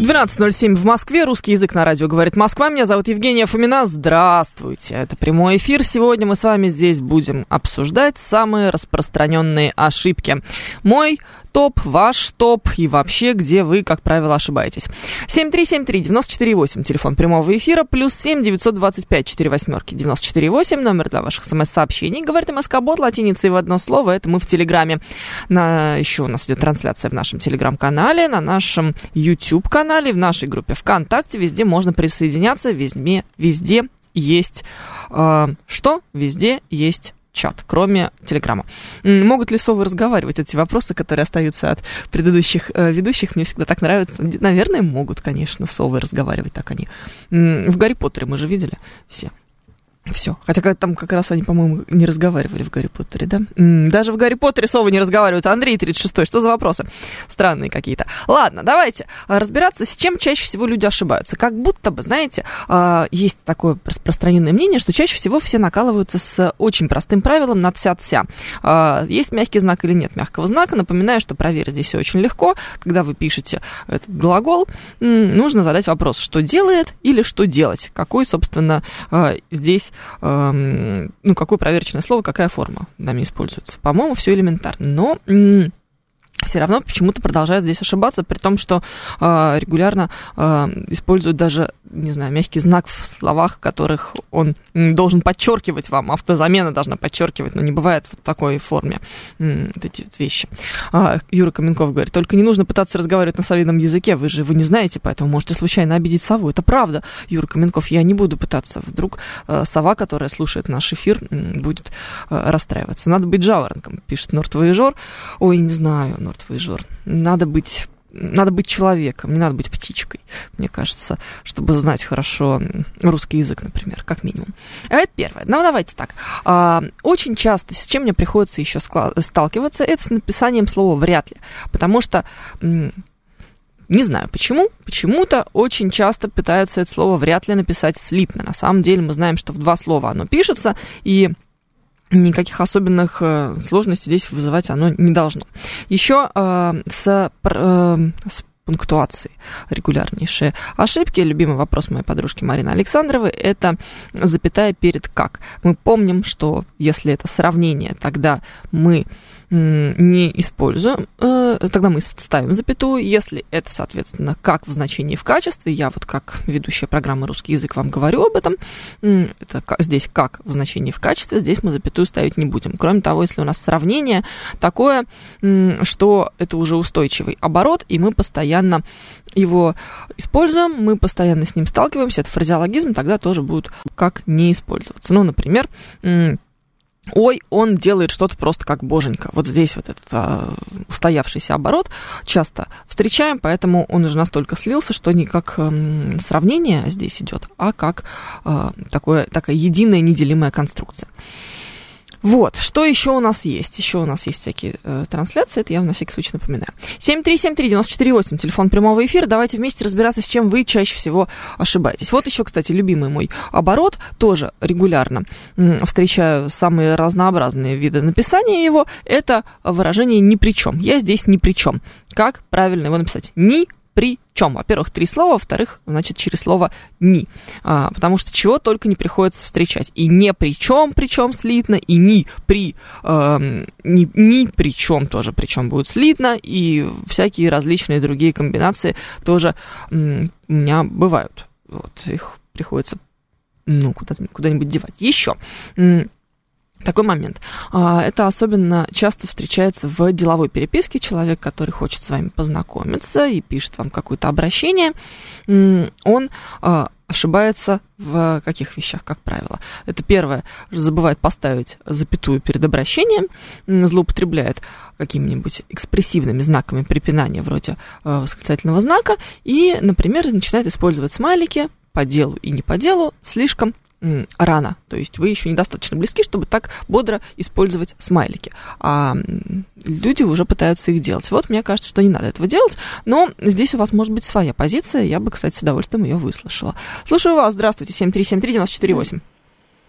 12:07 в Москве. Русский язык на радио говорит Москва. Меня зовут Евгения Фомина. Здравствуйте. Это прямой эфир. Сегодня мы с вами здесь будем обсуждать самые распространенные ошибки. Мой топ, ваш топ и вообще, где вы, как правило, ошибаетесь. 7373948, телефон прямого эфира, плюс 7-925-48-94-8, номер для ваших смс-сообщений. Говорит МСК-бот, латиница и в одно слово, это мы в Телеграме. Еще у нас идет трансляция в нашем Телеграм-канале, на нашем YouTube-канале, в нашей группе ВКонтакте, везде можно присоединяться, везде есть что? Везде есть чат, кроме Телеграма. Могут ли совы разговаривать? Эти вопросы, которые остаются от предыдущих ведущих, мне всегда так нравятся. Наверное, могут, конечно, совы разговаривать, так они. В Гарри Поттере мы же видели все. Все. Хотя там как раз они, по-моему, не разговаривали в Гарри Поттере, да? Даже в Гарри Поттере совы не разговаривают. Андрей 36-й, что за вопросы? Странные какие-то. Ладно, давайте разбираться, с чем чаще всего люди ошибаются. Как будто бы, знаете, есть такое распространенное мнение, что чаще всего все накалываются с очень простым правилом на тся-тся. Есть мягкий знак или нет мягкого знака. Напоминаю, что проверить здесь все очень легко. Когда вы пишете этот глагол, нужно задать вопрос, что делает или что делать. Какой, собственно, здесь... Ну, какое проверочное слово, какая форма нами используется. По-моему, все элементарно. Но все равно почему-то продолжают здесь ошибаться, при том, что регулярно используют даже, не знаю, мягкий знак в словах, в которых он должен подчеркивать вам, автозамена должна подчеркивать, но не бывает в такой форме вот эти вот вещи. Юра Каменков говорит, только не нужно пытаться разговаривать на совином языке, вы же его не знаете, поэтому можете случайно обидеть сову. Это правда, Юра Каменков, я не буду пытаться, вдруг сова, которая слушает наш эфир, будет расстраиваться. Надо быть жаворонком, пишет Нортвоежор. Ой, не знаю, Нортвоежор. Надо быть человеком, не надо быть птичкой, мне кажется, чтобы знать хорошо русский язык, например, как минимум. Это первое. Ну, давайте так. Очень часто, с чем мне приходится еще сталкиваться, это с написанием слова «вряд ли», потому что... Не знаю почему, почему-то очень часто пытаются это слово «вряд ли» написать слитно. На самом деле мы знаем, что в два слова оно пишется, и никаких особенных сложностей здесь вызывать оно не должно. Еще с пунктуацией регулярнейшие ошибки. Любимый вопрос моей подружки Марины Александровой – это запятая перед «как». Мы помним, что если это сравнение, тогда мы не используем, тогда мы ставим запятую. Если это, соответственно, как в значении в качестве, я вот как ведущая программы «Русский язык» вам говорю об этом, это здесь как в значении в качестве, здесь мы запятую ставить не будем. Кроме того, если у нас сравнение такое, что это уже устойчивый оборот, и мы постоянно его используем, мы постоянно с ним сталкиваемся, это фразеологизм, тогда тоже будет как не использоваться. Ну, например, «Ой, он делает что-то просто как боженька». Вот здесь вот этот устоявшийся оборот часто встречаем, поэтому он уже настолько слился, что не как сравнение здесь идет, а как такая единая неделимая конструкция. Вот, что еще у нас есть? Еще у нас есть всякие трансляции, это я вам на всякий случай напоминаю. 7373948, телефон прямого эфира. Давайте вместе разбираться, с чем вы чаще всего ошибаетесь. Вот еще, кстати, любимый мой оборот, тоже регулярно встречаю самые разнообразные виды написания его. Это выражение «ни при чем». Я здесь ни при чем. Как правильно его написать? «Ни». Причем, во-первых, три слова, во-вторых, значит, через слово «ни». Потому что чего только не приходится встречать. И «не причем», причем слитно, и «ни причем» тоже причем будет слитно, и всякие различные другие комбинации тоже у меня бывают. Вот, их приходится, ну, куда-нибудь девать. Еще такой момент. Это особенно часто встречается в деловой переписке. Человек, который хочет с вами познакомиться и пишет вам какое-то обращение, он ошибается в каких вещах, как правило. Это первое. Забывает поставить запятую перед обращением, злоупотребляет какими-нибудь экспрессивными знаками препинания вроде восклицательного знака и, например, начинает использовать смайлики по делу и не по делу слишком рано. То есть вы еще недостаточно близки, чтобы так бодро использовать смайлики. А люди уже пытаются их делать. Вот мне кажется, что не надо этого делать, но здесь у вас может быть своя позиция. Я бы, кстати, с удовольствием ее выслушала. Слушаю вас. Здравствуйте. 7373948.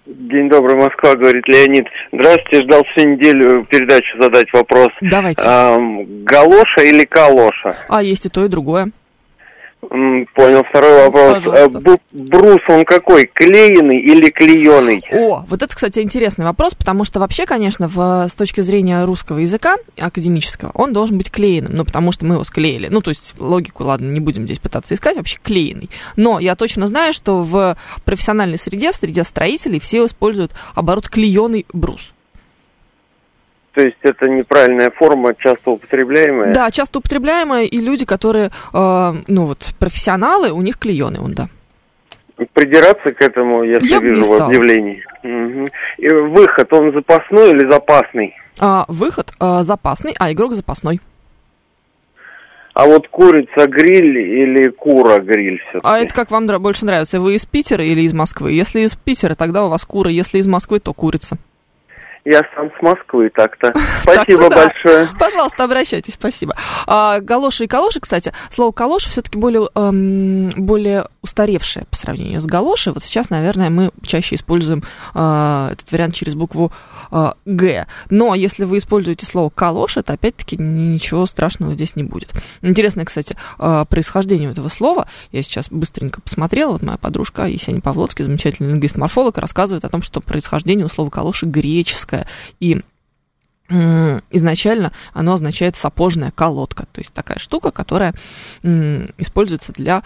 День добрый, Москва, говорит Леонид. Здравствуйте, ждал всю неделю передачу задать вопрос. Давайте. Галоша или калоша? А есть и то, и другое. Понял. Второй вопрос. Брус, он какой? Клееный или клееный? О, вот это, кстати, интересный вопрос, потому что вообще, конечно, с точки зрения русского языка, академического, он должен быть клееным, ну, потому что мы его склеили. Ну, то есть, логику, ладно, не будем здесь пытаться искать, вообще клееный. Но я точно знаю, что в профессиональной среде, в среде строителей, все используют оборот клееный брус. То есть это неправильная форма, часто употребляемая? Да, часто употребляемая, и люди, которые, профессионалы, у них клееный он, да. Придираться к этому, я вижу в объявлении. Угу. И выход, он запасной или запасный? Выход запасный, а игрок запасной. А вот курица-гриль или кура-гриль все-таки? А это как вам больше нравится? Вы из Питера или из Москвы? Если из Питера, тогда у вас кура, если из Москвы, то курица. Я сам с Москвы так-то. Спасибо большое. Пожалуйста, обращайтесь, спасибо. Галоши и калоши, кстати, слово калоши все-таки более устаревшее по сравнению с галоши. Вот сейчас, наверное, мы чаще используем этот вариант через букву «г». Но если вы используете слово «калоши», то, опять-таки, ничего страшного здесь не будет. Интересное, кстати, происхождение этого слова. Я сейчас быстренько посмотрела. Вот моя подружка Есения Павловская, замечательный лингвист-морфолог, рассказывает о том, что происхождение у слова «калоши» греческое. И изначально оно означает сапожная колодка, то есть такая штука, которая используется для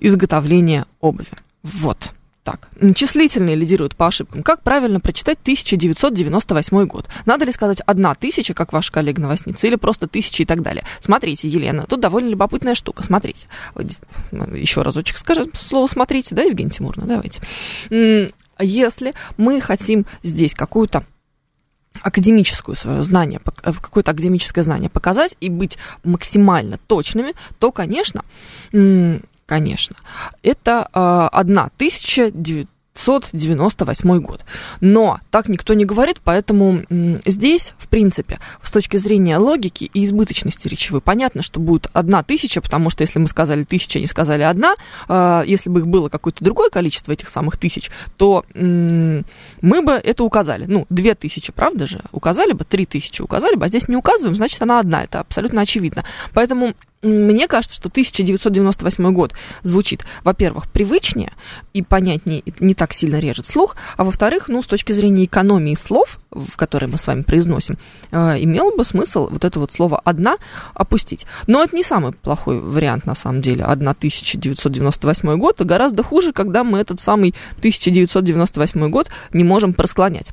изготовления обуви. Вот так. Числительные лидируют по ошибкам. Как правильно прочитать 1998 год? Надо ли сказать 1000, как ваша коллега новостница, или просто 1000 и так далее? Смотрите, Елена, тут довольно любопытная штука. Смотрите. Еще разочек скажем слово «смотрите», да, Евгений Тимуровна? Давайте. Если мы хотим здесь какую-то академическую свое знание, какое-то академическое знание показать и быть максимально точными, то, конечно, это 1998 год. Но так никто не говорит, поэтому здесь, в принципе, с точки зрения логики и избыточности речевой, понятно, что будет 1000, потому что если мы сказали 1000, а не сказали 1, если бы их было какое-то другое количество этих самых 1000, то мы бы это указали. 2000, правда же, указали бы, 3000 указали бы, а здесь не указываем, значит, она 1, это абсолютно очевидно. Поэтому мне кажется, что 1998 год звучит, во-первых, привычнее и понятнее, и не так сильно режет слух, а во-вторых, с точки зрения экономии слов, которые мы с вами произносим, имело бы смысл вот это вот слово «одна» опустить. Но это не самый плохой вариант, на самом деле, 1998 год, а гораздо хуже, когда мы этот самый 1998 год не можем просклонять.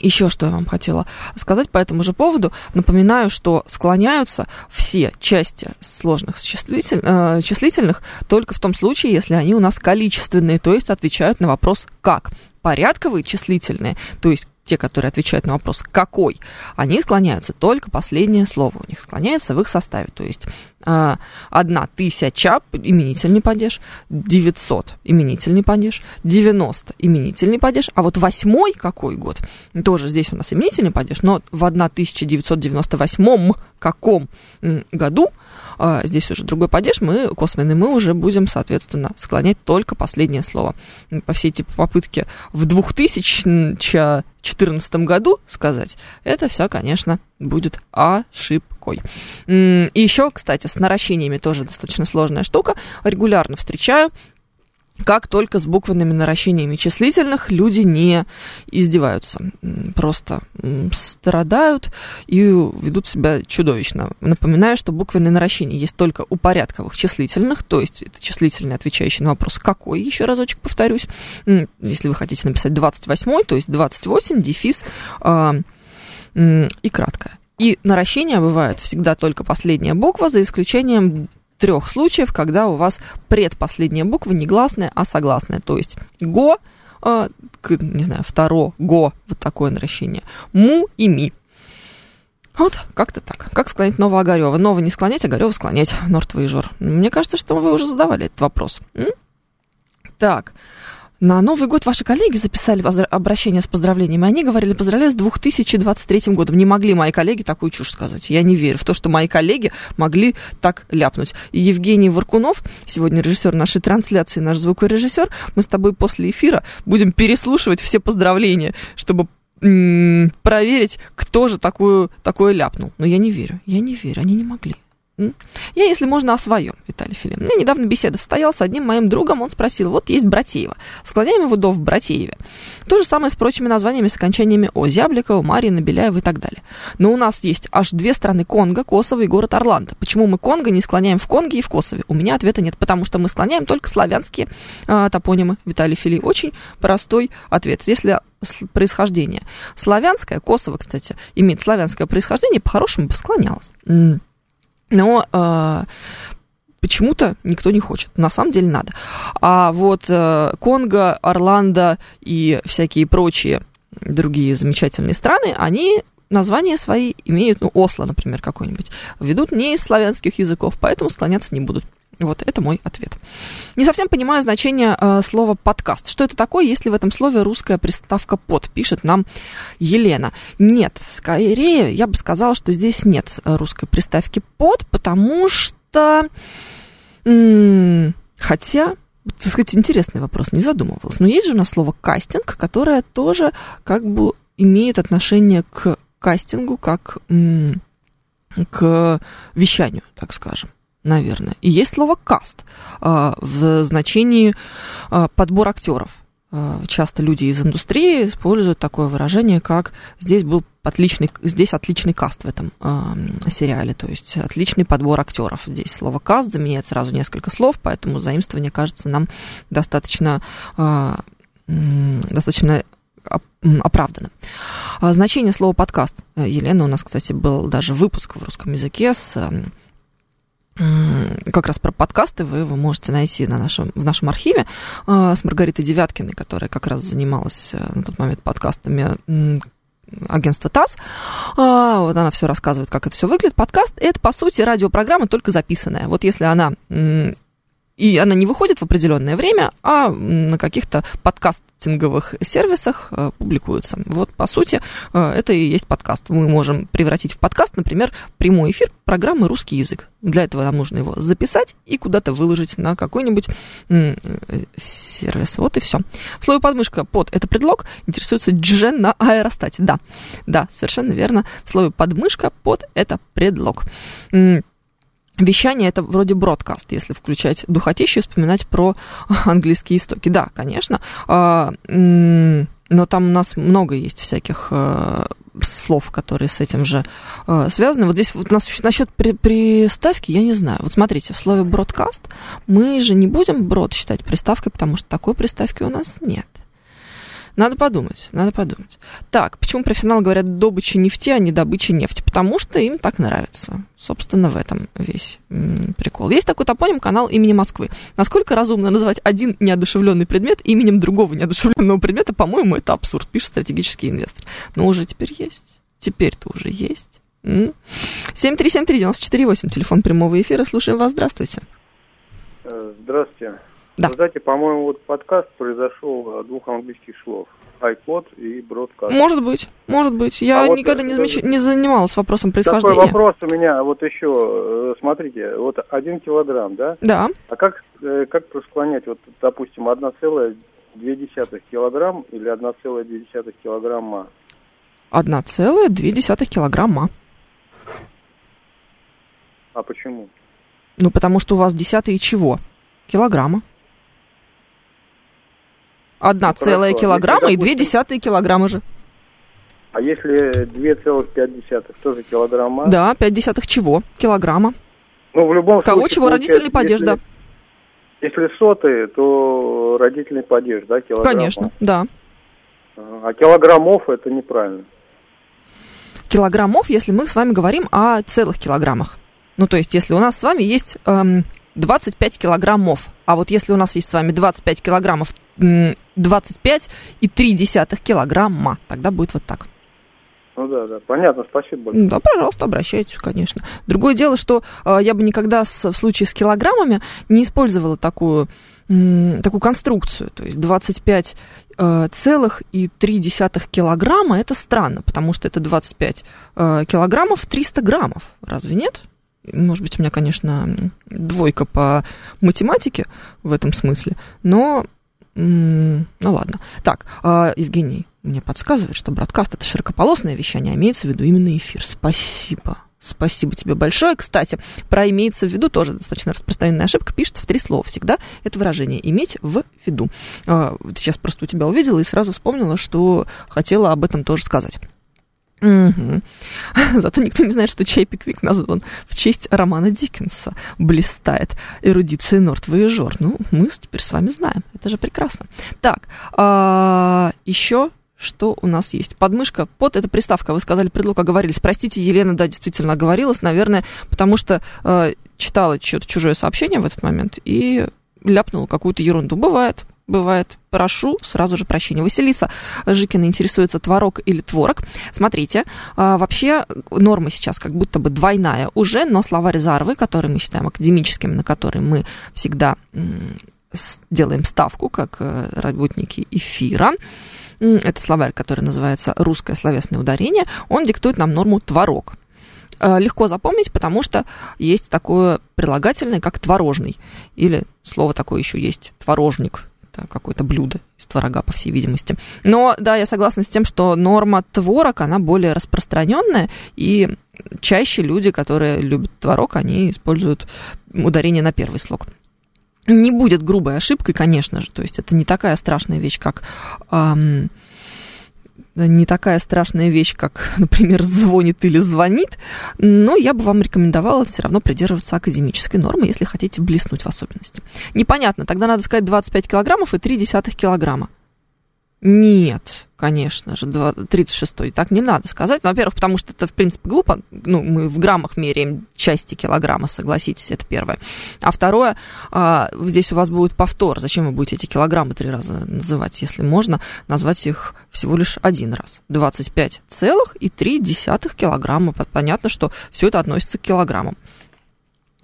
Еще что я вам хотела сказать по этому же поводу. Напоминаю, что склоняются все части сложных числительных только в том случае, если они у нас количественные, то есть отвечают на вопрос «как». Порядковые числительные, то есть те, которые отвечают на вопрос «какой», они склоняются, только последнее слово у них склоняется в их составе. То есть 1000 именитель не падеж, 900 именитель не падеж, 90 именитель не падеж, а вот 8 какой год, тоже здесь у нас именитель не падеж, но в 1998 каком году, здесь уже другой падеж, мы косвенный «мы» уже будем, соответственно, склонять только последнее слово. По всей эти попытки в 2014 году сказать, это все, конечно, будет ошибкой. И еще, кстати, с наращениями тоже достаточно сложная штука. Регулярно встречаю, как только с буквенными наращениями числительных люди не издеваются, просто страдают и ведут себя чудовищно. Напоминаю, что буквенные наращения есть только у порядковых числительных, то есть это числительный, отвечающий на вопрос «какой», еще разочек повторюсь. Если вы хотите написать 28, то есть 28, дефис и краткое. И наращения бывают всегда только последняя буква, за исключением трех случаев, когда у вас предпоследняя буква не гласная, а согласная. То есть го, не знаю, второ, го, вот такое наращение, му и ми. Вот как-то так. Как склонить нового Огарева? Нового не склонять, Огарева склонять. Нортва и Жор. Мне кажется, что вы уже задавали этот вопрос. Так. На Новый год ваши коллеги записали обращение с поздравлениями. Они говорили, поздравляю с 2023 годом. Не могли мои коллеги такую чушь сказать. Я не верю в то, что мои коллеги могли так ляпнуть. И Евгений Воркунов, сегодня режиссер нашей трансляции, наш звукорежиссер, мы с тобой после эфира будем переслушивать все поздравления, чтобы проверить, кто же такое ляпнул. Но я не верю, они не могли. Я, если можно, о своем, Виталий Филин. У меня недавно беседа состояла с одним моим другом, он спросил, вот есть Братеева, склоняем его до в Братееве. То же самое с прочими названиями с окончаниями О, Зябликова, Марина, Беляева и так далее. Но у нас есть аж две страны Конго, Косово и город Орландо. Почему мы Конго не склоняем в Конге и в Косове? У меня ответа нет, потому что мы склоняем только славянские топонимы, Виталий Филин. Очень простой ответ. Если происхождение славянское, Косово, кстати, имеет славянское происхождение, по-хорошему бы склонялось. Но почему-то никто не хочет. На самом деле надо. А вот Конго, Орландо и всякие прочие другие замечательные страны, они названия свои имеют, ну, Осло, например, какой-нибудь, ведут не из славянских языков, поэтому склоняться не будут. Вот это мой ответ. Не совсем понимаю значение слова «подкаст». Что это такое, если в этом слове русская приставка «под», пишет нам Елена. Нет, скорее я бы сказала, что здесь нет русской приставки «под», потому что... Хотя, так сказать, интересный вопрос, не задумывалась. Но есть же у нас слово «кастинг», которое тоже как бы имеет отношение к кастингу, как к вещанию, так скажем. Наверное. И есть слово «каст» в значении «подбор актеров». Часто люди из индустрии используют такое выражение, как «здесь был отличный каст в этом сериале», то есть «отличный подбор актеров». Здесь слово «каст» заменяет сразу несколько слов, поэтому заимствование кажется нам достаточно оправданным. Значение слова «подкаст». Елена, у нас, кстати, был даже выпуск в русском языке как раз про подкасты, вы его можете найти в нашем архиве с Маргаритой Девяткиной, которая как раз занималась на тот момент подкастами агентства ТАСС. Вот она все рассказывает, как это все выглядит. Подкаст — это, по сути, радиопрограмма, только записанная. Вот если она... И она не выходит в определенное время, а на каких-то подкастинговых сервисах публикуется. Вот, по сути, это и есть подкаст. Мы можем превратить в подкаст, например, прямой эфир программы «Русский язык». Для этого нам нужно его записать и куда-то выложить на какой-нибудь сервис. Вот и все. Слово «подмышка» под — это предлог. Интересуется Джен на аэростате. Да, совершенно верно. Слово «подмышка» под — это предлог. Вещание — это вроде бродкаст, если включать духотищу и вспоминать про английские истоки. Да, конечно, но там у нас много есть всяких слов, которые с этим же связаны. Вот здесь вот насчет приставки я не знаю. Вот смотрите, в слове бродкаст мы же не будем брод считать приставкой, потому что такой приставки у нас нет. Надо подумать. Так, почему профессионалы говорят «добыча нефти», а не «добыча нефти»? Потому что им так нравится. Собственно, в этом весь прикол. Есть такой топоним «Канал имени Москвы». Насколько разумно называть один неодушевленный предмет именем другого неодушевленного предмета? По-моему, это абсурд, пишет стратегический инвестор. Но уже теперь есть. Теперь-то уже есть. 7373948, телефон прямого эфира. Слушаем вас. Здравствуйте. Здравствуйте. Да. Знаете, по-моему, вот подкаст произошел от двух английских слов. iPod и бродкаст. Может быть. Я никогда не занималась вопросом происхождения. Такой вопрос у меня вот еще. Смотрите, вот 1 килограмм, да? Да. А как склонять, вот, допустим, 1,2 килограмм или 1,2 килограмма? 1,2 килограмма. А почему? Ну, потому что у вас десятые чего? Килограмма. 1 килограмма и 0,2 килограмма же. А если 2,5, тоже килограмма? Да, 0,5 чего? Килограмма. Ну, в любом случае... Чего? Родительный падеж, да. Если сотые, то родительный падеж, да, килограмма? Конечно, да. А килограммов это неправильно. Килограммов, если мы с вами говорим о целых килограммах. Ну, то есть, если у нас с вами есть 25 килограммов, а вот если у нас есть с вами 25 килограммов, 25,3 килограмма, тогда будет вот так. Ну да, понятно, спасибо большое. Да, пожалуйста, обращайтесь, конечно. Другое дело, что я бы никогда в случае с килограммами не использовала такую конструкцию. То есть 25,3 килограмма – это странно, потому что это 25 килограммов 300 граммов. Разве нет? Может быть, у меня, конечно, двойка по математике в этом смысле, но... Ну ладно. Так, Евгений мне подсказывает, что бродкаст — это широкополосное вещание, а имеется в виду именно эфир. Спасибо. Спасибо тебе большое. Кстати, про «имеется в виду» тоже достаточно распространенная ошибка. Пишется в 3 слова всегда это выражение «иметь в виду». Сейчас просто у тебя увидела и сразу вспомнила, что хотела об этом тоже сказать. Угу. Зато никто не знает, что чай-пикник назван в честь романа Диккенса. Блистает эрудиция Норд-Вояжер. Ну, мы теперь с вами знаем. Это же прекрасно. Так, еще что у нас есть? Подмышка, под — это приставка. Вы сказали предлог, оговорились. Простите, Елена, да, действительно оговорилась, наверное, потому что читала чьё-то чужое сообщение в этот момент и ляпнула какую-то ерунду. Бывает. Прошу сразу же прощения. Василиса Жикина интересуется: творог или творог. Смотрите, вообще норма сейчас как будто бы двойная уже, но словарь Зарвы, который мы считаем академическим, на который мы всегда делаем ставку, как работники эфира, это словарь, который называется «Русское словесное ударение», он диктует нам норму «творог». Легко запомнить, потому что есть такое прилагательное, как «творожный». Или слово такое еще есть — «творожник». Это какое-то блюдо из творога, по всей видимости. Но да, я согласна с тем, что норма «творог», она более распространенная, и чаще люди, которые любят творог, они используют ударение на первый слог. Не будет грубой ошибкой, конечно же, то есть это не такая страшная вещь, как... не такая страшная вещь, как, например, «звонит» или «звонит», но я бы вам рекомендовала все равно придерживаться академической нормы, если хотите блеснуть в особенности. Непонятно, тогда надо сказать 25 килограммов и 0,3 килограмма. Нет, конечно же, 36-й. Так не надо сказать. Во-первых, потому что это, в принципе, глупо. Ну, мы в граммах меряем части килограмма, согласитесь, это первое. А второе, здесь у вас будет повтор. Зачем вы будете эти килограммы 3 раза называть, если можно назвать их всего лишь один раз? 25,3 килограмма. Понятно, что все это относится к килограммам.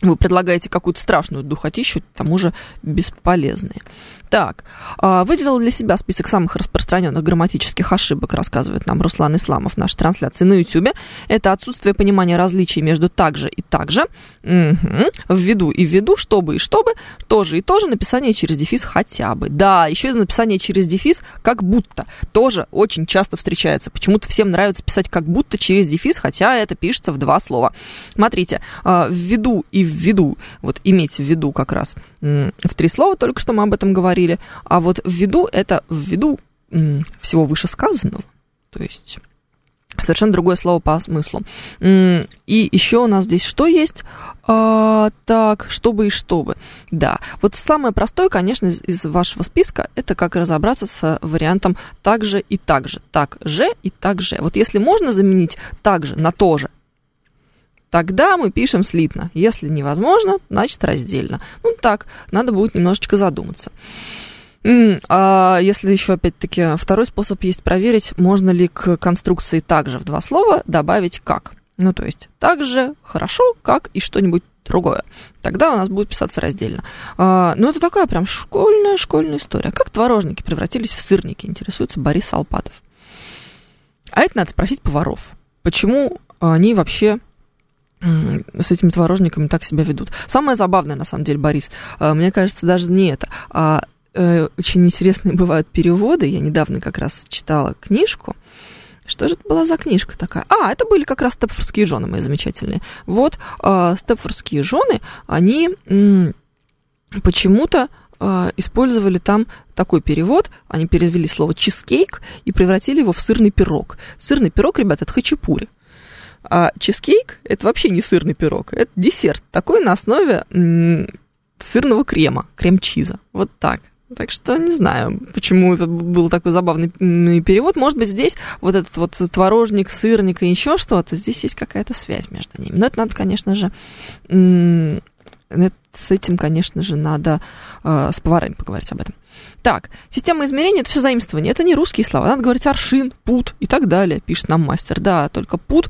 Вы предлагаете какую-то страшную духотищу, к тому же бесполезные. Так, выделила для себя список самых распространенных грамматических ошибок, рассказывает нам Руслан Исламов в нашей трансляции на YouTube. Это отсутствие понимания различий между «также» и «также», «ввиду» и «ввиду», «чтобы» и «чтобы», «тоже» и «тоже», написание через дефис «хотя бы». Да, еще и написание через дефис «как будто» тоже очень часто встречается. Почему-то всем нравится писать «как будто» через дефис, хотя это пишется в 2 слова. Смотрите, «ввиду» и «ввиду», вот «иметь в виду» как раз в 3 слова, только что мы об этом говорили, а вот «ввиду» — это «ввиду» всего вышесказанного, то есть совершенно другое слово по смыслу. И еще у нас здесь что есть? Так, «чтобы» и «чтобы». Да, вот самое простое, конечно, из вашего списка, это как разобраться с вариантом «также» и «также», «также» и «также». Вот если можно заменить «также» на «тоже», тогда мы пишем слитно. Если невозможно, значит раздельно. Ну так, надо будет немножечко задуматься. А если еще, опять-таки, второй способ есть проверить, можно ли к конструкции «также» в 2 слова добавить «как». Ну то есть «также», «хорошо», «как» и что-нибудь другое. Тогда у нас будет писаться раздельно. Ну это такая прям школьная история. Как творожники превратились в сырники, интересуется Борис Алпатов. А это надо спросить поваров. Почему они вообще... с этими творожниками так себя ведут. Самое забавное, на самом деле, Борис, мне кажется, даже не это, а очень интересные бывают переводы. Я недавно как раз читала книжку. Что же это была за книжка такая? Это были как раз степфордские жены мои замечательные. Вот степфордские жены, они почему-то использовали там такой перевод, они перевели слово «чизкейк» и превратили его в сырный пирог. Сырный пирог, ребята, это хачапури. А чизкейк – это вообще не сырный пирог, это десерт, такой на основе сырного крема, крем-чиза, вот так. Так что не знаю, почему это был такой забавный перевод. Может быть, здесь вот этот вот творожник, сырник и еще что-то, здесь есть какая-то связь между ними. Но это надо, конечно же, с этим, конечно же, надо с поварами поговорить об этом. Так, система измерения – это все заимствование. Это не русские слова. Надо говорить аршин, пут и так далее, пишет нам мастер. Да, только пут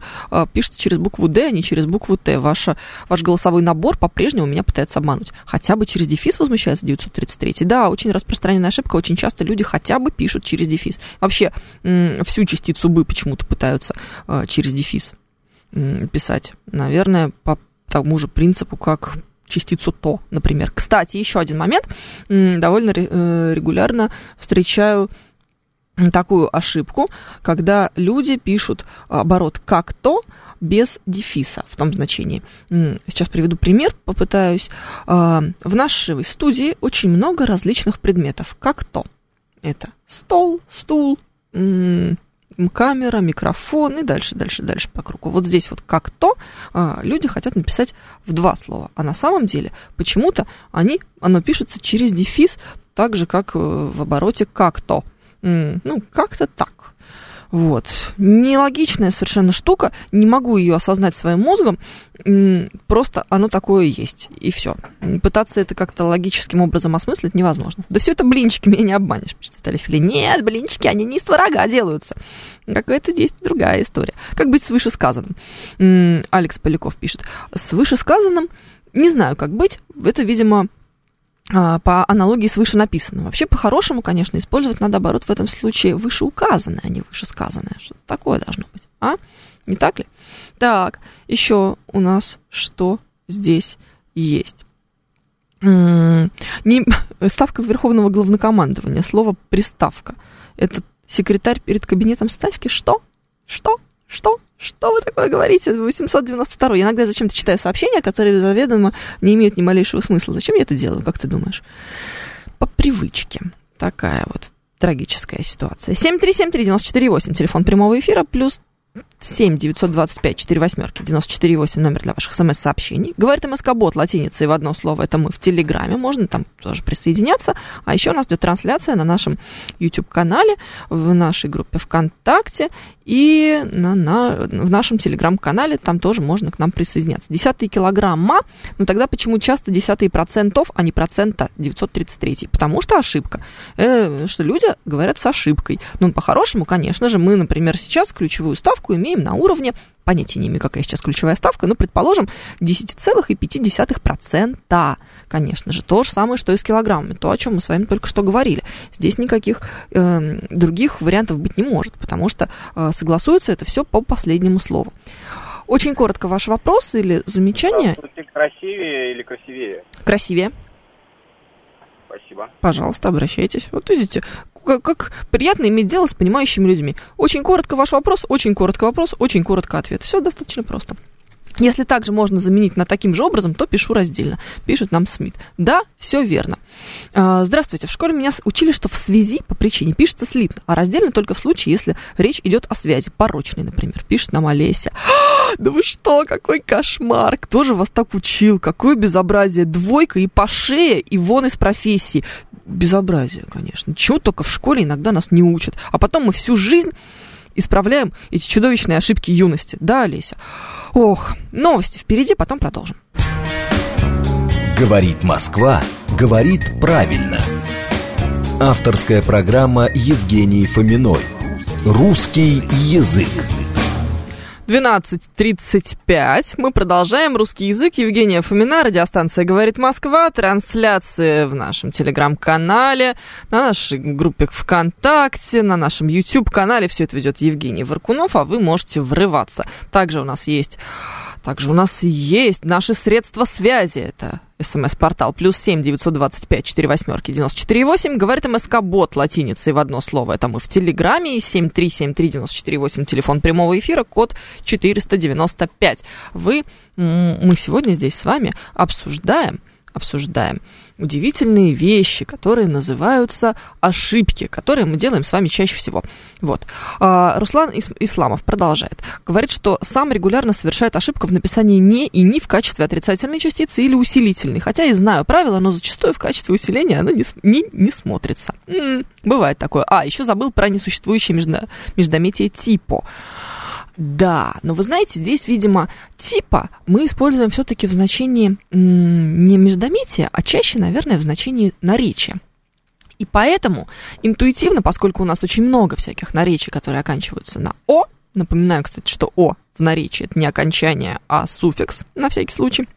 пишется через букву «Д», а не через букву «Т». Ваш голосовой набор по-прежнему меня пытается обмануть. Хотя бы через дефис возмущается 933. Да, очень распространенная ошибка. Очень часто люди хотя бы пишут через дефис. Вообще всю частицу «бы» почему-то пытаются через дефис писать. Наверное, по тому же принципу, как частицу «то», например. Кстати, еще один момент. Довольно регулярно встречаю такую ошибку, когда люди пишут оборот «как то» без дефиса в том значении. Сейчас приведу пример, попытаюсь. В нашей студии очень много различных предметов. «Как то» – это стол, стул, камера, микрофон и дальше по кругу. Вот здесь вот «как то» люди хотят написать в два слова, а на самом деле почему-то оно пишется через дефис, так же, как в обороте «как то». Ну, как-то так. Вот. Нелогичная совершенно штука, не могу ее осознать своим мозгом, просто оно такое есть, и все. Пытаться это как-то логическим образом осмыслить невозможно. Да все это блинчики, меня не обманешь, пишет Виталий Филин. Нет, блинчики, они не из творога делаются. Какая-то здесь другая история. Как быть с вышесказанным? Алекс Поляков пишет. С вышесказанным не знаю, как быть, это, видимо, по аналогии с вышенаписанным. Вообще, по-хорошему, конечно, использовать надо оборот в этом случае вышеуказанное, а не вышесказанное. Что-то такое должно быть. А? Не так ли? Так, еще у нас что здесь есть? Ставка Верховного Главнокомандования. Слово «приставка». Это секретарь перед кабинетом ставки. Что? Что вы такое говорите? 892-й. Иногда зачем-то читаю сообщения, которые заведомо не имеют ни малейшего смысла. Зачем я это делаю, как ты думаешь? По привычке. Такая вот трагическая ситуация. 7373948, телефон прямого эфира, плюс 7-925-48-94-8, номер для ваших смс-сообщений. Говорит МСК-бот латиницей в одно слово. Это мы в Телеграме. Можно там тоже присоединяться. А еще у нас идет трансляция на нашем YouTube-канале, в нашей группе ВКонтакте и в нашем Телеграм-канале. Там тоже можно к нам присоединяться. 10 килограмма. Но тогда почему часто 10%, а не процента 933? Потому что ошибка. Что люди говорят с ошибкой. Ну, по-хорошему, конечно же, мы, например, сейчас ключевую ставку имеем на уровне, понятия не имею, какая сейчас ключевая ставка, но, предположим, 10,5%. Конечно же, то же самое, что и с килограммами, то, о чем мы с вами только что говорили. Здесь никаких других вариантов быть не может, потому что согласуется это все по последнему слову. Очень коротко ваш вопрос или замечание. Красивее или красивее? Красивее. Спасибо. Пожалуйста, обращайтесь. Вот видите, как приятно иметь дело с понимающими людьми. Очень коротко ваш вопрос, очень коротко ответ. Все достаточно просто. Если также можно заменить на таким же образом, то пишу раздельно, пишет нам Смит. Да, все верно. Здравствуйте. В школе меня учили, что в связи по причине пишется слитно, а раздельно только в случае, если речь идет о связи порочной, например, пишет нам Олеся. Да вы что, какой кошмар! Кто же вас так учил? Какое безобразие! Двойка и по шее, и вон из профессии. Безобразие, конечно. Чего только в школе иногда нас не учат. А потом мы всю жизнь исправляем эти чудовищные ошибки юности. Да, Олеся? Ох, новости впереди, потом продолжим. Говорит Москва, говорит правильно. Авторская программа Евгении Фоминой. Русский язык. 12:35. Мы продолжаем. Русский язык. Евгения Фомина, радиостанция «Говорит Москва». Трансляции в нашем Телеграм-канале, на нашей группе ВКонтакте, на нашем YouTube-канале. Все это ведет Евгений Воркунов, а вы можете врываться. Также у нас есть наши средства связи. Это СМС-портал плюс 7-925-48-94-8. Говорит МСК-бот латиницей в одно слово. Это мы в Телеграме. 7373948, телефон прямого эфира, код 495. Мы сегодня здесь с вами обсуждаем обсуждаем удивительные вещи, которые называются ошибки, которые мы делаем с вами чаще всего. Вот. Руслан Исламов продолжает. Говорит, что сам регулярно совершает ошибку в написании «не» и «ни» в качестве отрицательной частицы или усилительной. Хотя и знаю правила, но зачастую в качестве усиления она не смотрится. Бывает такое. А, еще забыл про несуществующее междометие «типо». Да, но вы знаете, здесь, видимо, типа мы используем все-таки в значении не междометия, а чаще, наверное, в значении наречия. И поэтому интуитивно, поскольку у нас очень много всяких наречий, которые оканчиваются на «о», напоминаю, кстати, что «о» в наречии – это не окончание, а суффикс, на всякий случай,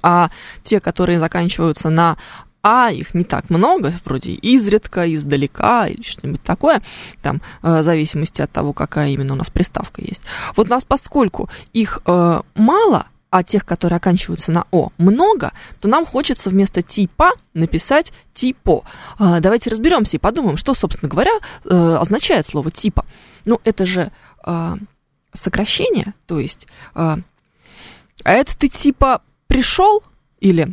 а те, которые заканчиваются на «а», их не так много, вроде изредка, издалека или что-нибудь такое, там, в зависимости от того, какая именно у нас приставка есть. Вот у нас, поскольку их мало, а тех, которые оканчиваются на «о», много, то нам хочется вместо «типа» написать «типо». Давайте разберемся и подумаем, что, собственно говоря, означает слово «типа». Ну, это же сокращение, то есть «а это ты типа пришел?» Или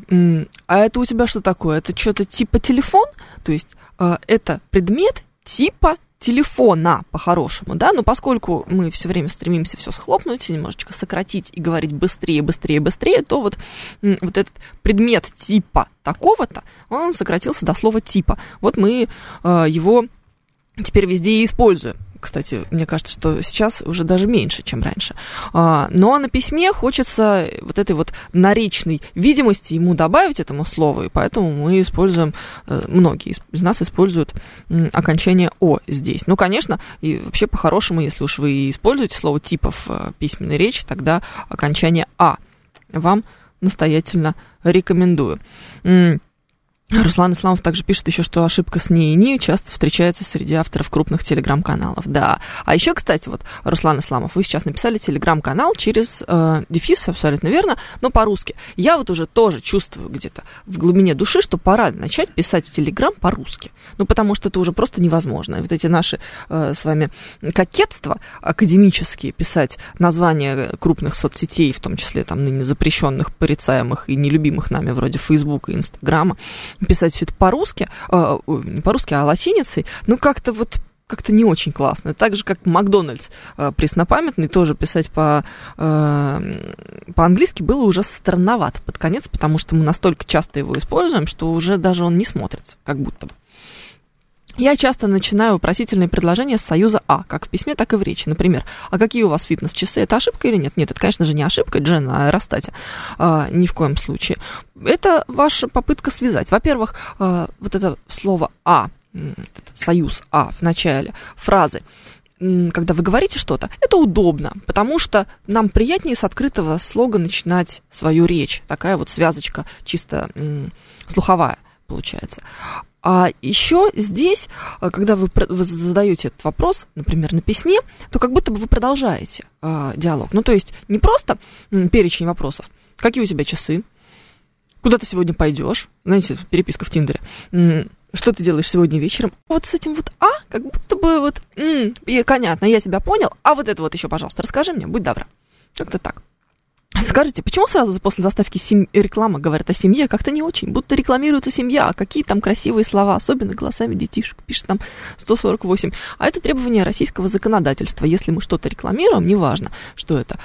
«а это у тебя что такое? Это что-то типа телефон?» То есть это предмет типа телефона, по-хорошему, да? Но поскольку мы все время стремимся все схлопнуть, немножечко сократить и говорить быстрее, быстрее, быстрее, то вот этот предмет типа такого-то, он сократился до слова «типа». Вот мы его теперь везде и используем. Кстати, мне кажется, что сейчас уже даже меньше, чем раньше. Но на письме хочется вот этой вот наречной видимости ему добавить, этому слову, и поэтому мы используем, многие из нас используют окончание «о» здесь. Ну, конечно, и вообще по-хорошему, если уж вы используете слово «типа» в письменной речи, тогда окончание «а» вам настоятельно рекомендую. Руслан Исламов также пишет еще, что ошибка с «не» и «ни» часто встречается среди авторов крупных телеграм-каналов. Да. А еще, кстати, вот, Руслан Исламов, вы сейчас написали телеграм-канал через дефис, абсолютно верно, но по-русски. Я вот уже тоже чувствую где-то в глубине души, что пора начать писать телеграм по-русски. Ну, потому что это уже просто невозможно. И вот эти наши с вами кокетства академические, писать названия крупных соцсетей, в том числе там ныне запрещенных, порицаемых и нелюбимых нами, вроде Фейсбука и Инстаграма, писать все это по-русски, не по-русски, а латиницей, ну, как-то вот как-то не очень классно. Так же, как Макдональдс преснопамятный, тоже писать по-английски было уже странновато под конец, потому что мы настолько часто его используем, что уже даже он не смотрится, как будто бы. Я часто начинаю вопросительные предложения с союза «а», как в письме, так и в речи. Например, а какие у вас фитнес-часы? Это ошибка или нет? Нет, это, конечно же, не ошибка, Джен, а расстать. Ни в коем случае. Это ваша попытка связать. Во-первых, вот это слово «а», этот союз «а» в начале фразы, когда вы говорите что-то, это удобно, потому что нам приятнее с открытого слога начинать свою речь. Такая вот связочка чисто слуховая получается. А еще здесь, когда вы задаете этот вопрос, например, на письме, то как будто бы вы продолжаете диалог. Ну, то есть не просто перечень вопросов. Какие у тебя часы? Куда ты сегодня пойдешь? Знаете, переписка в Тиндере. Что ты делаешь сегодня вечером? Вот с этим вот «а», как будто бы вот понятно, я тебя понял, а вот это вот еще, пожалуйста, расскажи мне, будь добра. Как-то так. Скажите, почему сразу после заставки реклама говорят о семье? Как-то не очень, будто рекламируется семья, а какие там красивые слова, особенно голосами детишек, пишет там 148. А это требование российского законодательства. Если мы что-то рекламируем, неважно, что это,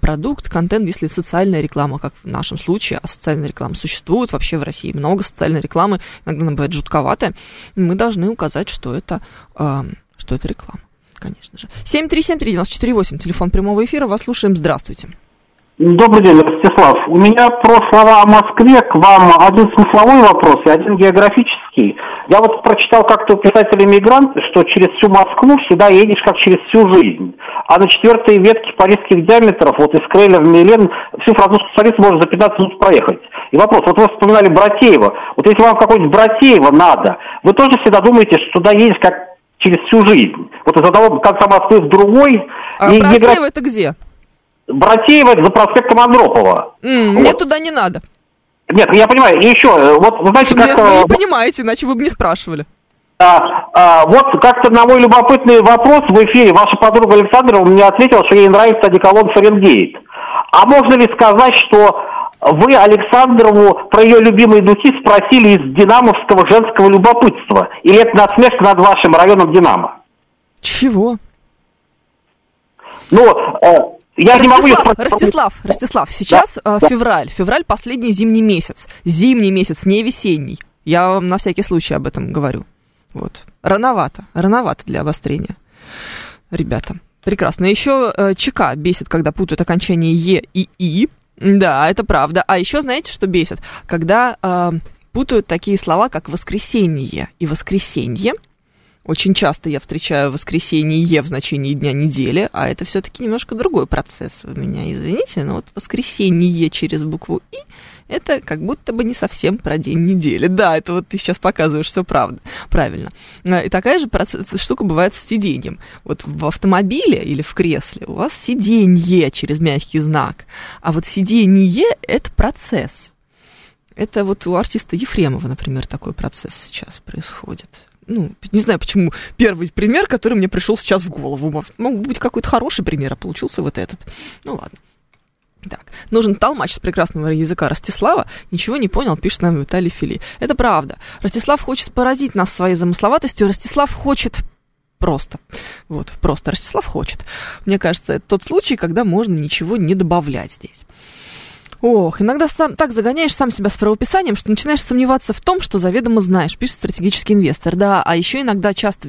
продукт, контент, если социальная реклама, как в нашем случае, а социальная реклама существует, вообще в России много социальной рекламы, иногда она бывает жутковатая, мы должны указать, что это реклама, конечно же. 7373948, телефон прямого эфира, вас слушаем, здравствуйте. Добрый день, Ростислав. У меня про слова о Москве к вам один смысловой вопрос и один географический. Я вот прочитал как-то у писателя-мигранта, что через всю Москву всегда едешь как через всю жизнь. А на четвертой ветке парижских диаметров, вот из Крейля в Мейлен, всю французскую столицу можно за 15 минут проехать. И вопрос, вот вы вспоминали Братеева. Вот если вам какой-нибудь Братеева надо, вы тоже всегда думаете, что туда едешь как через всю жизнь. Вот из одного конца Москвы в другой. А Братеева это где? Братеева за проспектом Андропова. Вот. Мне туда не надо. Нет, я понимаю. И еще, вот, вы знаете, как... Вы не понимаете, иначе вы бы не спрашивали. Вот как-то на мой любопытный вопрос в эфире ваша подруга Александрова мне ответила, что ей нравится одеколон «Фаренгейт». А можно ли сказать, что Вы Александрову про ее любимые духи спросили из динамовского женского любопытства. Или это насмешка над вашим районом Динамо? Чего? Ну, я Ростислав, не могу... Ростислав, сейчас да? Февраль. Февраль последний зимний месяц. Зимний месяц, не весенний. Я вам на всякий случай об этом говорю. Вот. Рановато для обострения. Ребята, прекрасно. Еще ЧК бесит, когда путают окончание Е и И. Да, это правда. А еще знаете, что бесит? Когда путают такие слова, как воскресенье и воскресенье. Очень часто я встречаю воскресенье в значении дня недели, а это все-таки немножко другой процесс. Вы меня извините, но вот воскресенье через букву И это как будто бы не совсем про день недели. Да, это вот ты сейчас показываешь все правильно. И такая же штука бывает с сиденьем. Вот в автомобиле или в кресле у вас сиденье через мягкий знак, а вот сиденье – это процесс. Это вот у артиста Ефремова, например, такой процесс сейчас происходит. Ну, не знаю, почему первый пример, который мне пришел сейчас в голову. Мог быть какой-то хороший пример, а получился вот этот. Ну, ладно. Так, нужен толмач с прекрасного языка Ростислава. Ничего не понял, пишет нам Виталий Филин. Это правда. Ростислав хочет поразить нас своей замысловатостью. Ростислав хочет просто. Вот, просто Ростислав хочет. Мне кажется, это тот случай, когда можно ничего не добавлять здесь. Ох, иногда сам так загоняешь сам себя с правописанием, что начинаешь сомневаться в том, что заведомо знаешь, пишет стратегический инвестор. Да, а еще иногда часто,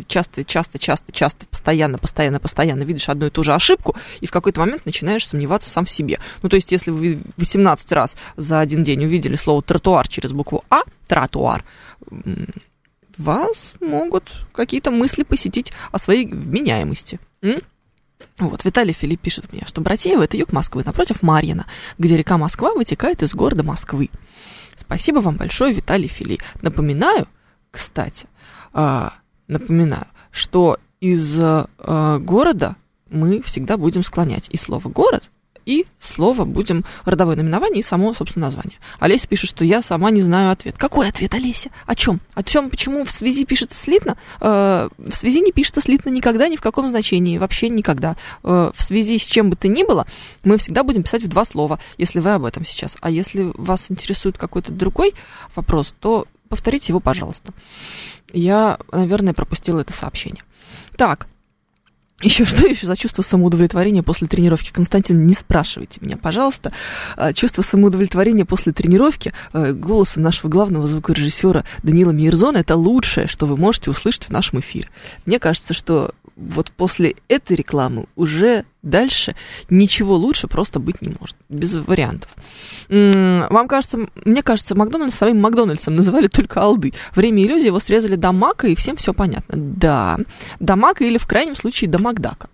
постоянно видишь одну и ту же ошибку, и в какой-то момент начинаешь сомневаться сам в себе. Ну, то есть, если вы 18 раз за один день увидели слово «тротуар» через букву «А», «тротуар», вас могут какие-то мысли посетить о своей вменяемости. Вот, Виталий Филипп пишет мне, что Братеево – это юг Москвы, напротив Марьино, где река Москва вытекает из города Москвы. Спасибо вам большое, Виталий Филипп. Напоминаю, что из города мы всегда будем склонять и слово «город», и слово будем родовое наименование и само, собственно, название. Олеся пишет, что я сама не знаю ответ. Какой ответ, Олеся? О чем? О чем, почему в связи пишется слитно? В связи не пишется слитно никогда, ни в каком значении, вообще никогда. В связи с чем бы то ни было, мы всегда будем писать в два слова, если вы об этом сейчас. А если вас интересует какой-то другой вопрос, то повторите его, пожалуйста. Я, наверное, пропустила это сообщение. Так. Что еще за чувство самоудовлетворения после тренировки? Константин, не спрашивайте меня, пожалуйста. Чувство самоудовлетворения после тренировки голосом нашего главного звукорежиссера Данила Мейерзона – это лучшее, что вы можете услышать в нашем эфире. Мне кажется, что вот после этой рекламы уже дальше ничего лучше просто быть не может. Без вариантов. Мне кажется, Макдональдс своим Макдональдсом называли только алды. Время и люди его срезали до Мака, и всем все понятно. Да, до Мака или, в крайнем случае, до Макдака.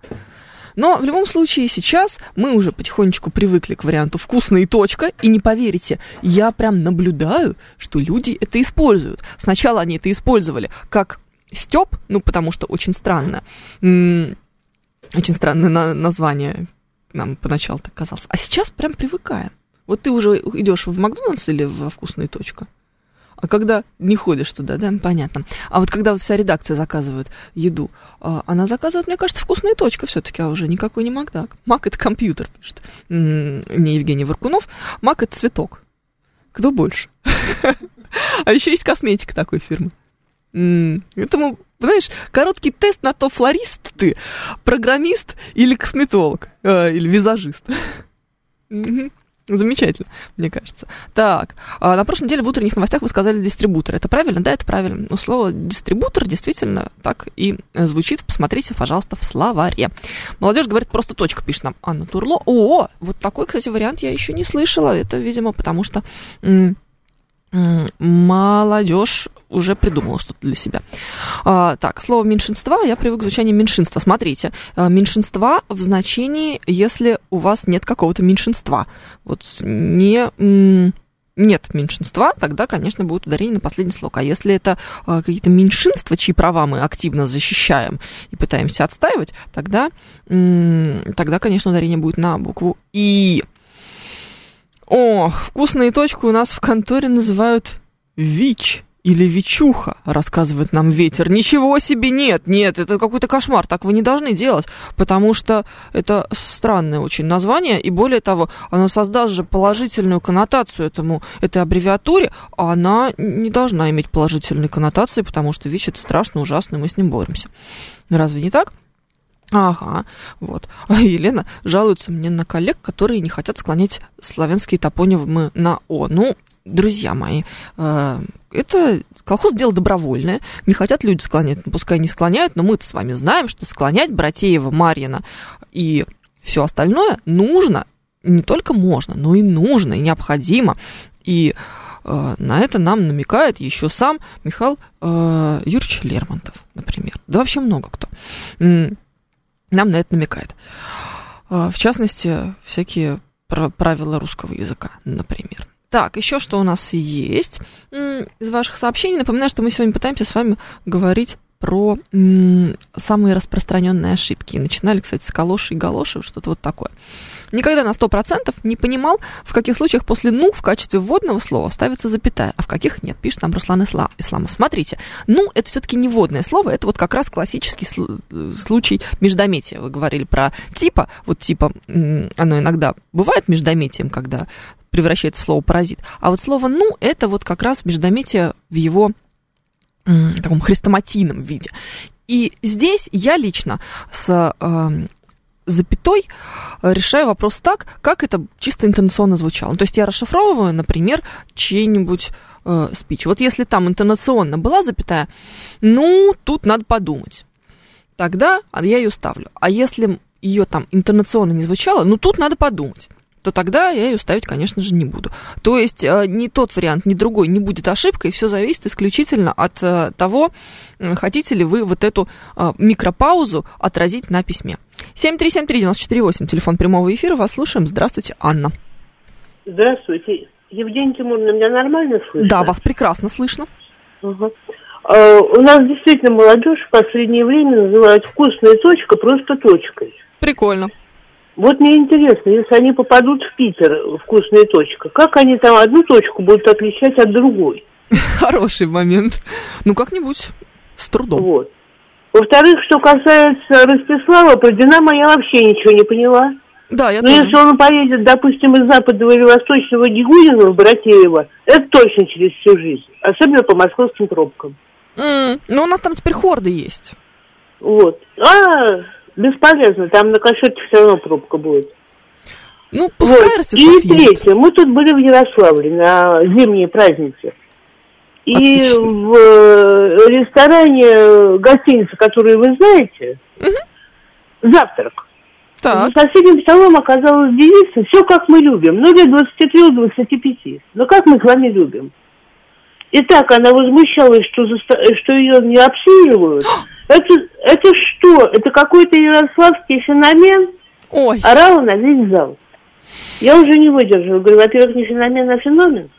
Но в любом случае сейчас мы уже потихонечку привыкли к варианту «вкусно» и «точка». И не поверите, я прям наблюдаю, что люди это используют. Сначала они это использовали как Стёп, ну, потому что очень странное название нам поначалу так казалось. А сейчас прям привыкаем. Вот ты уже идешь в Макдональдс или во «Вкусную точку», а когда не ходишь туда, да, понятно. А вот когда вот вся редакция заказывает еду, она заказывает, мне кажется, «Вкусную точку» все-таки, а уже никакой не Макдак. Мак – это компьютер, пишет не Евгений Воркунов. Мак – это цветок. Кто больше? А еще есть косметика такой фирмы. Поэтому, знаешь, короткий тест на то, флорист ты, программист или косметолог, или визажист. Замечательно, мне кажется. Так, на прошлой неделе в утренних новостях вы сказали «дистрибутор». Это правильно? Да, это правильно. Но слово «дистрибутор» действительно так и звучит. Посмотрите, пожалуйста, в словаре. Молодежь говорит «просто точка», пишет нам Анна Турло. О, вот такой, кстати, вариант я еще не слышала. Это, видимо, потому что... молодежь уже придумала что-то для себя. Так, слово «меньшинства», я привык к звучанию «меньшинства». Смотрите, «меньшинства» в значении, если у вас нет какого-то меньшинства. Вот нет меньшинства, тогда, конечно, будет ударение на последний слог. А если это какие-то меньшинства, чьи права мы активно защищаем и пытаемся отстаивать, тогда, конечно, ударение будет на букву «и». О, «вкусные точки» у нас в конторе называют «ВИЧ». или вечуха, рассказывает нам ветер. Ничего себе, нет, это какой-то кошмар, так вы не должны делать, потому что это странное очень название, и более того, оно создаст же положительную коннотацию этой аббревиатуре, а она не должна иметь положительной коннотации, потому что ВИЧ — это страшно, ужасно, и мы с ним боремся. Разве не так? Ага, вот. А Елена жалуется мне на коллег, которые не хотят склонять славянские топонимы на «о». Ну, друзья мои, это колхоз — дело добровольное. Не хотят люди склонять, пускай не склоняют, но мы-то с вами знаем, что склонять Братеева, Марьина и все остальное нужно, не только можно, но и нужно, и необходимо. И на это нам намекает еще сам Михаил Юрьевич Лермонтов, например. Да вообще много кто. Нам на это намекает. В частности, всякие правила русского языка, например. Так, еще что у нас есть из ваших сообщений. Напоминаю, что мы сегодня пытаемся с вами говорить про самые распространенные ошибки. И начинали, кстати, с калоши и галоши, что-то вот такое. Никогда на 100% не понимал, в каких случаях после «ну» в качестве вводного слова ставится запятая, а в каких нет, пишет нам Руслан Исламов. Смотрите, «ну» — это все-таки не вводное слово, это вот как раз классический случай междометия. Вы говорили про «типа», вот «типа» оно иногда бывает междометием, когда превращается в слово «паразит», а вот слово «ну» — это вот как раз междометие в его таком хрестоматийном виде. И здесь я лично с запятой решаю вопрос так, как это чисто интонационно звучало. Ну, то есть я расшифровываю, например, чей-нибудь спич. Вот если там интонационно была запятая, ну, тут надо подумать. Тогда я ее ставлю. А если ее там интонационно не звучало, ну, тут надо подумать, то тогда я ее ставить, конечно же, не буду. То есть ни тот вариант, ни другой не будет ошибкой, все зависит исключительно от того, хотите ли вы вот эту микропаузу отразить на письме. 7373948, телефон прямого эфира, вас слушаем. Здравствуйте, Анна. Здравствуйте. Евгений Тимуровна, меня нормально слышно? Да, вас прекрасно слышно. Угу. У нас действительно молодежь в последнее время называют «вкусная точка» просто точкой. Прикольно. Вот мне интересно, если они попадут в Питер, вкусная точка, как они там одну точку будут отличать от другой? Хороший момент. Ну, как-нибудь с трудом. Вот. Во-вторых, что касается Ростислава, про «Динамо» я вообще ничего не поняла. Да, я тоже. Но если он поедет, допустим, из западного или восточного Гигулина в Братеево, это точно через всю жизнь. Особенно по московским пробкам. Но у нас там теперь хорды есть. Вот. Бесполезно, там на кошельке все равно пробка будет. Ну, пускай вот. Ростислав едет. И третье, мы тут были в Ярославле на зимние праздники. И отлично. В ресторане гостиницы, которую вы знаете, угу. Завтрак. Так. За соседним столом оказалась девица, все как мы любим, ну, лет 23-25, но как мы с вами любим. И так она возмущалась, что ее не обслуживают. Это что? Это какой-то ярославский феномен? Ой. Орала на весь зал. Я уже не выдержала. Говорю, во-первых, не феномен, а феномен.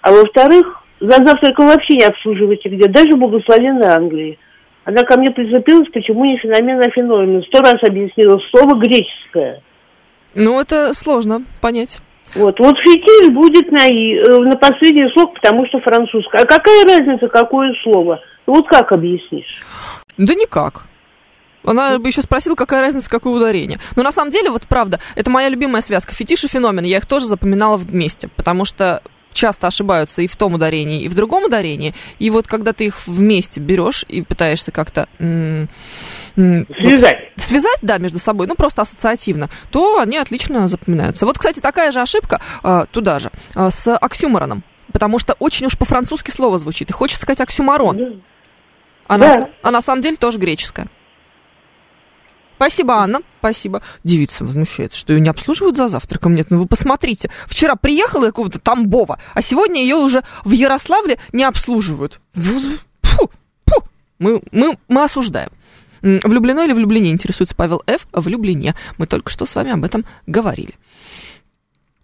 А во-вторых, за завтраком вообще не обслуживайте где. Даже благословенной Англии. Она ко мне прицепилась, почему не феномен, а феномен. 100 раз объяснила. Слово греческое. Ну, это сложно понять. Вот фетиш будет на последний слог, потому что французское. А какая разница, какое слово? Вот как объяснишь? Да никак. Она бы еще спросила, какая разница, какое ударение. Но на самом деле, вот правда, это моя любимая связка. Фетиш и феномен. Я их тоже запоминала вместе, потому что часто ошибаются и в том ударении, и в другом ударении. И вот когда ты их вместе берешь и пытаешься как-то связать, да, между собой, ну, просто ассоциативно, то они отлично запоминаются. Вот, кстати, такая же ошибка туда же, с оксюмороном, потому что очень уж по-французски слово звучит, и хочется сказать оксюморон. А на самом деле тоже греческое. Спасибо, Анна, спасибо. Девица возмущается, что ее не обслуживают за завтраком. Нет, ну вы посмотрите, вчера приехала какого-то Тамбова, а сегодня ее уже в Ярославле не обслуживают. Фу. Мы осуждаем. Влюблено или влюблене, интересуется Павел Ф. Влюблене. Мы только что с вами об этом говорили.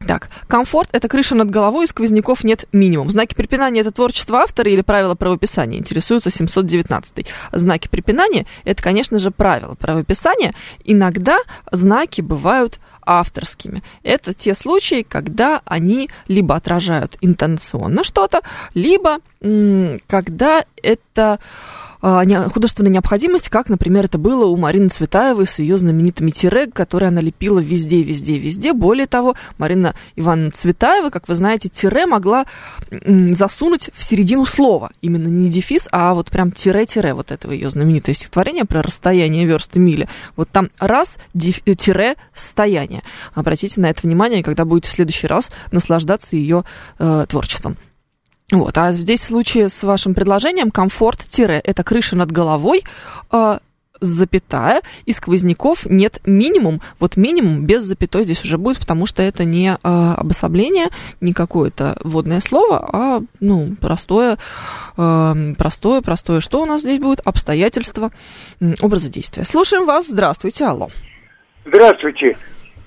Так, комфорт – это крыша над головой, и сквозняков нет минимум. Знаки препинания – это творчество автора или правила правописания? Интересуется 719-й. Знаки препинания – это, конечно же, правила правописания. Иногда знаки бывают авторскими. Это те случаи, когда они либо отражают интонационно что-то, либо когда это художественная необходимость, как, например, это было у Марины Цветаевой с ее знаменитыми тире, которые она лепила везде. Более того, Марина Ивановна Цветаева, как вы знаете, тире могла засунуть в середину слова. Именно не дефис, а вот прям тире-тире. Вот этого ее знаменитое стихотворение про расстояние верст и мили. Вот там раз, тире, стояние. Обратите на это внимание, когда будете в следующий раз наслаждаться ее творчеством. Вот. А здесь в случае с вашим предложением комфорт тире это крыша над головой, запятая, и сквозняков нет минимум. Вот минимум без запятой здесь уже будет, потому что это не обособление, не какое-то вводное слово, а ну, простое. Что у нас здесь будет? Обстоятельства образа действия. Слушаем вас. Здравствуйте. Алло. Здравствуйте.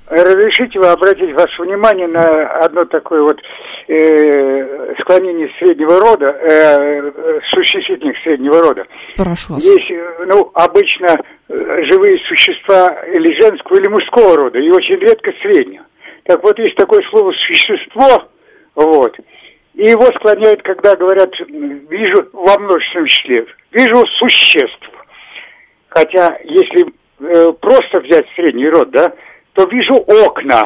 Разрешите вы обратить ваше внимание на одно такое вот склонение среднего рода, существительных среднего рода. Прошу вас. Здесь, обычно живые существа или женского, или мужского рода, и очень редко среднего. Так вот, есть такое слово «существо», вот, и его склоняют, когда говорят «вижу» во множественном числе, «вижу существ». Хотя, если просто взять средний род, да, то вижу окна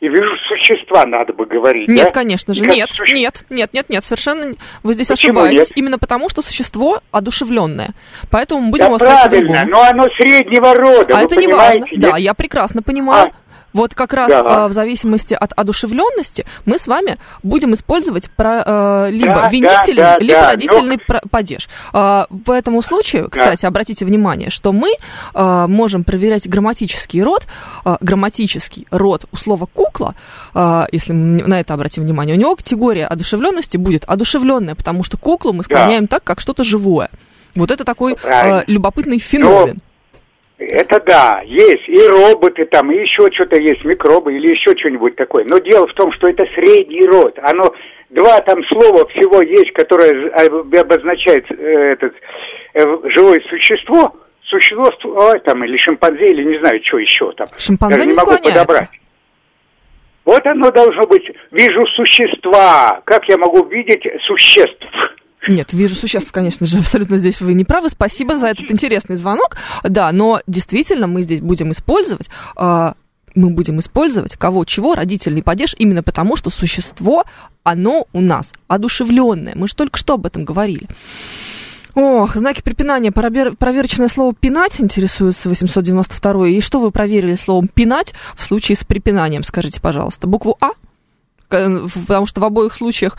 и вижу существа, надо бы говорить. Нет, да? Конечно же, нет, совершенно вы здесь почему ошибаетесь. Нет? Именно потому, что существо одушевленное. Поэтому мы будем да вас правильно, но оно среднего рода, а это не важно. Нет? Да, я прекрасно понимаю. Вот как раз в зависимости от одушевленности мы с вами будем использовать либо винительный, либо родительный падеж. В этом случае, кстати, обратите внимание, что мы можем проверять грамматический род у слова «кукла», если мы на это обратим внимание, у него категория одушевленности будет одушевленная, потому что куклу мы склоняем так, как что-то живое. Вот это такой любопытный феномен. Это да, есть и роботы там, и еще что-то есть, микробы или еще что-нибудь такое. Но дело в том, что это средний род. Оно, два там слова всего есть, которое обозначает живое существо. Существо там, или шимпанзе, или не знаю, что еще там. Шимпанзе даже не могу подобрать. Вот оно должно быть. Вижу существа. Как я могу видеть существ? Нет, вижу существ, конечно же, абсолютно здесь вы не правы. Спасибо за этот интересный звонок. Да, но действительно мы здесь будем использовать... кого-чего, родительный падеж, именно потому, что существо, оно у нас одушевленное. Мы же только что об этом говорили. Ох, знаки препинания. Проверочное слово «пинать» интересуется 892-й. И что вы проверили словом «пинать» в случае с препинанием? Скажите, пожалуйста, букву «А»? Потому что в обоих случаях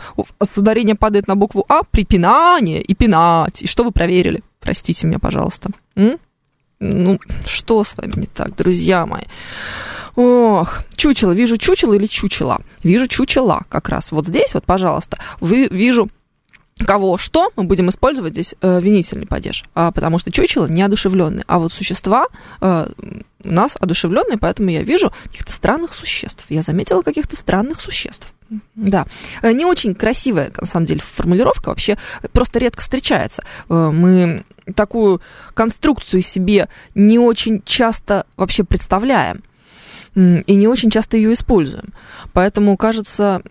ударение падает на букву «А», припинание и пинать. И что вы проверили? Простите меня, пожалуйста. Что с вами не так, друзья мои? Ох, чучело. Вижу чучело или чучела? Вижу чучела как раз. Вот здесь вот, пожалуйста, вижу... Кого что, мы будем использовать здесь винительный падеж, потому что чучело неодушевленное, а вот существа у нас одушевленные, поэтому я вижу каких-то странных существ. Я заметила каких-то странных существ. Да, не очень красивая, на самом деле, формулировка, вообще просто редко встречается. Мы такую конструкцию себе не очень часто вообще представляем и не очень часто ее используем. Поэтому кажется это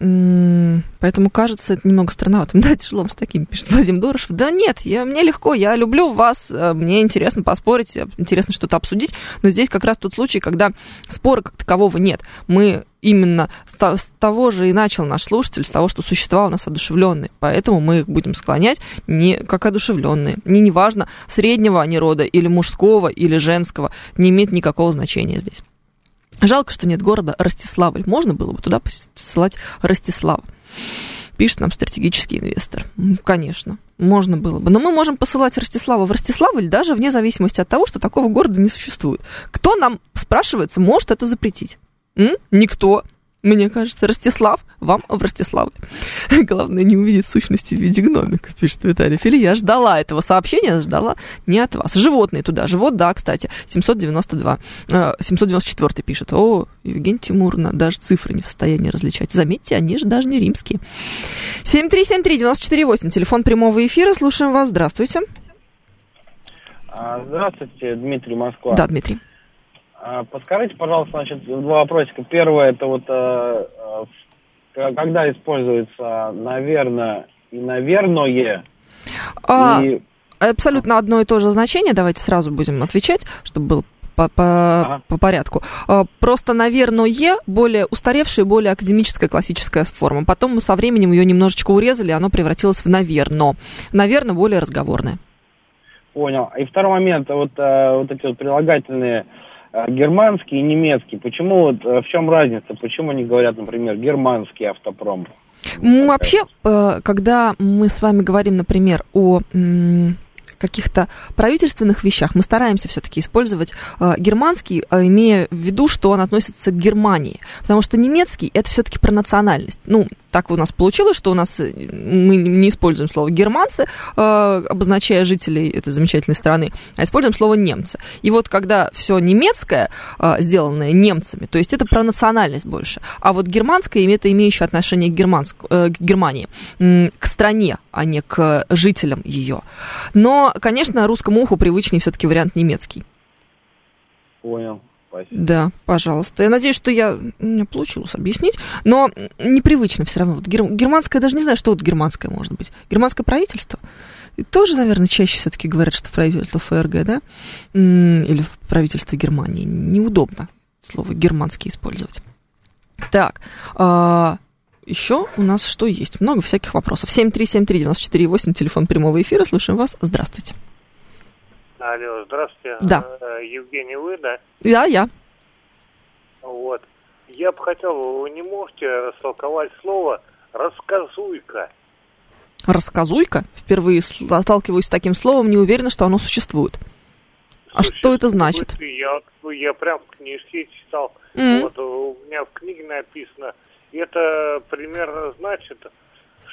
немного странноватым. Да, тяжело с таким, пишет Владимир Дорошев. Да нет, мне легко, я люблю вас, мне интересно поспорить, интересно что-то обсудить, но здесь как раз тот случай, когда спора как такового нет. Мы именно с того же и начал наш слушатель, с того, что существа у нас одушевленные, поэтому мы их будем склонять не как одушевленные. Неважно, среднего они рода или мужского, или женского, не имеет никакого значения здесь. Жалко, что нет города Ростиславль. Можно было бы туда посылать Ростислав. Пишет нам стратегический инвестор. Конечно, можно было бы. Но мы можем посылать Ростислава в Ростиславль даже вне зависимости от того, что такого города не существует. Кто нам, спрашивается, может это запретить? Никто. Мне кажется, Ростислав, вам в Ростиславле. Главное не увидеть сущности в виде гномика, пишет Виталий Филин. Я ждала этого сообщения, ждала не от вас. Животные туда. Живот, да, кстати. 792. 794 пишет. О, Евгений Тимур, даже цифры не в состоянии различать. Заметьте, они же даже не римские. 7373948. Телефон прямого эфира. Слушаем вас. Здравствуйте. Здравствуйте, Дмитрий, Москва. Да, Дмитрий. Подскажите, пожалуйста, значит, два вопросика. Первое, это вот когда используется «наверное» и «наверное». И... Абсолютно одно и то же значение. Давайте сразу будем отвечать, чтобы было по порядку. Просто, наверное, более устаревшая, более академическая классическая форма. Потом мы со временем ее немножечко урезали, оно превратилось в «наверно». «Наверно» более разговорное. Понял. И второй момент, вот эти вот прилагательные... Германский и немецкий. Почему, в чем разница? Почему они говорят, например, германский автопром? Вообще, когда мы с вами говорим, например, о каких-то правительственных вещах, мы стараемся все-таки использовать германский, имея в виду, что он относится к Германии. Потому что немецкий – это все-таки про национальность. Ну, так у нас получилось, что у нас мы не используем слово «германцы», обозначая жителей этой замечательной страны, а используем слово «немцы». И вот когда все немецкое, сделанное немцами, то есть это про национальность больше, а вот германское – это имеющее отношение к Германии, к стране, а не к жителям ее. Но, конечно, русскому уху привычнее все-таки вариант немецкий. Понял. Спасибо. Да, пожалуйста. Я надеюсь, что мне получилось объяснить, но непривычно все равно. Вот германское, я даже не знаю, что вот германское может быть. Германское правительство? И тоже, наверное, чаще все-таки говорят, что правительство ФРГ, да? Или правительство Германии. Неудобно слово «германский» использовать. Так, еще у нас что есть? Много всяких вопросов. 7373948, телефон прямого эфира. Слушаем вас. Здравствуйте. Алло, здравствуйте. Да. Евгений, вы, да? Да, я. Вот. Я бы хотел, вы не можете растолковать слово «рассказуйка». «Рассказуйка»? Впервые сталкиваюсь с таким словом, не уверена, что оно существует. А что это значит? Я прям в книжке читал. Mm-hmm. Вот у меня в книге написано. Это примерно значит,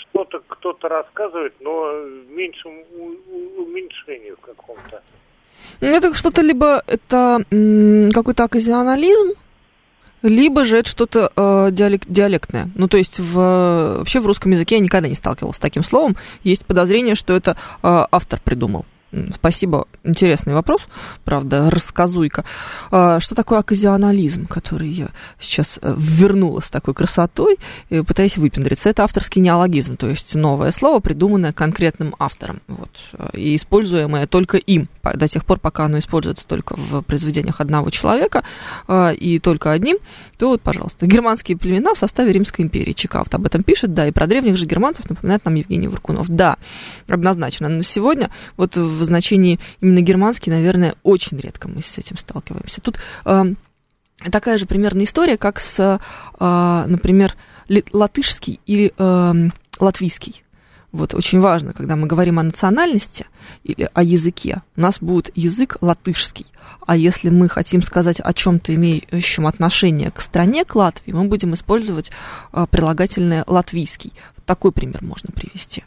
что-то кто-то рассказывает, но в меньшем уменьшении в каком-то. Это что-то либо это какой-то оказионализм, либо же это что-то диалектное. Ну, то есть вообще в русском языке я никогда не сталкивалась с таким словом. Есть подозрение, что это автор придумал. Спасибо. Интересный вопрос. Правда, рассказуйка. Что такое оказионализм, который я сейчас ввернула с такой красотой, пытаясь выпендриться? Это авторский неологизм, то есть новое слово, придуманное конкретным автором, вот, и используемое только им до тех пор, пока оно используется только в произведениях одного человека и только одним, то вот, пожалуйста. Германские племена в составе Римской империи. Чекаут об этом пишет, да, и про древних же германцев напоминает нам Евгений Воркунов. Да, однозначно. Но сегодня вот в значении именно германский, наверное, очень редко мы с этим сталкиваемся. Тут такая же примерно история, как с, например, латышский или латвийский. Вот очень важно, когда мы говорим о национальности или о языке, у нас будет язык латышский. А если мы хотим сказать о чем-то, имеющем отношение к стране, к Латвии, мы будем использовать прилагательное латвийский. Вот такой пример можно привести.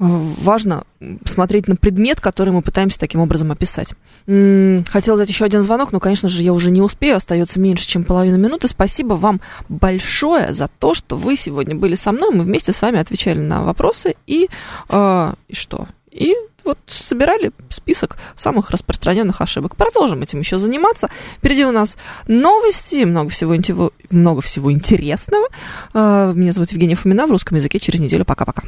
Важно смотреть на предмет, который мы пытаемся таким образом описать. Хотела взять еще один звонок, но, конечно же, я уже не успею. Остается меньше, чем половина минуты. Спасибо вам большое за то, что вы сегодня были со мной. Мы вместе с вами отвечали на вопросы и что? И вот собирали список самых распространенных ошибок. Продолжим этим еще заниматься. Впереди у нас новости, много всего интересного. Меня зовут Евгения Фомина. В русском языке через неделю. Пока-пока.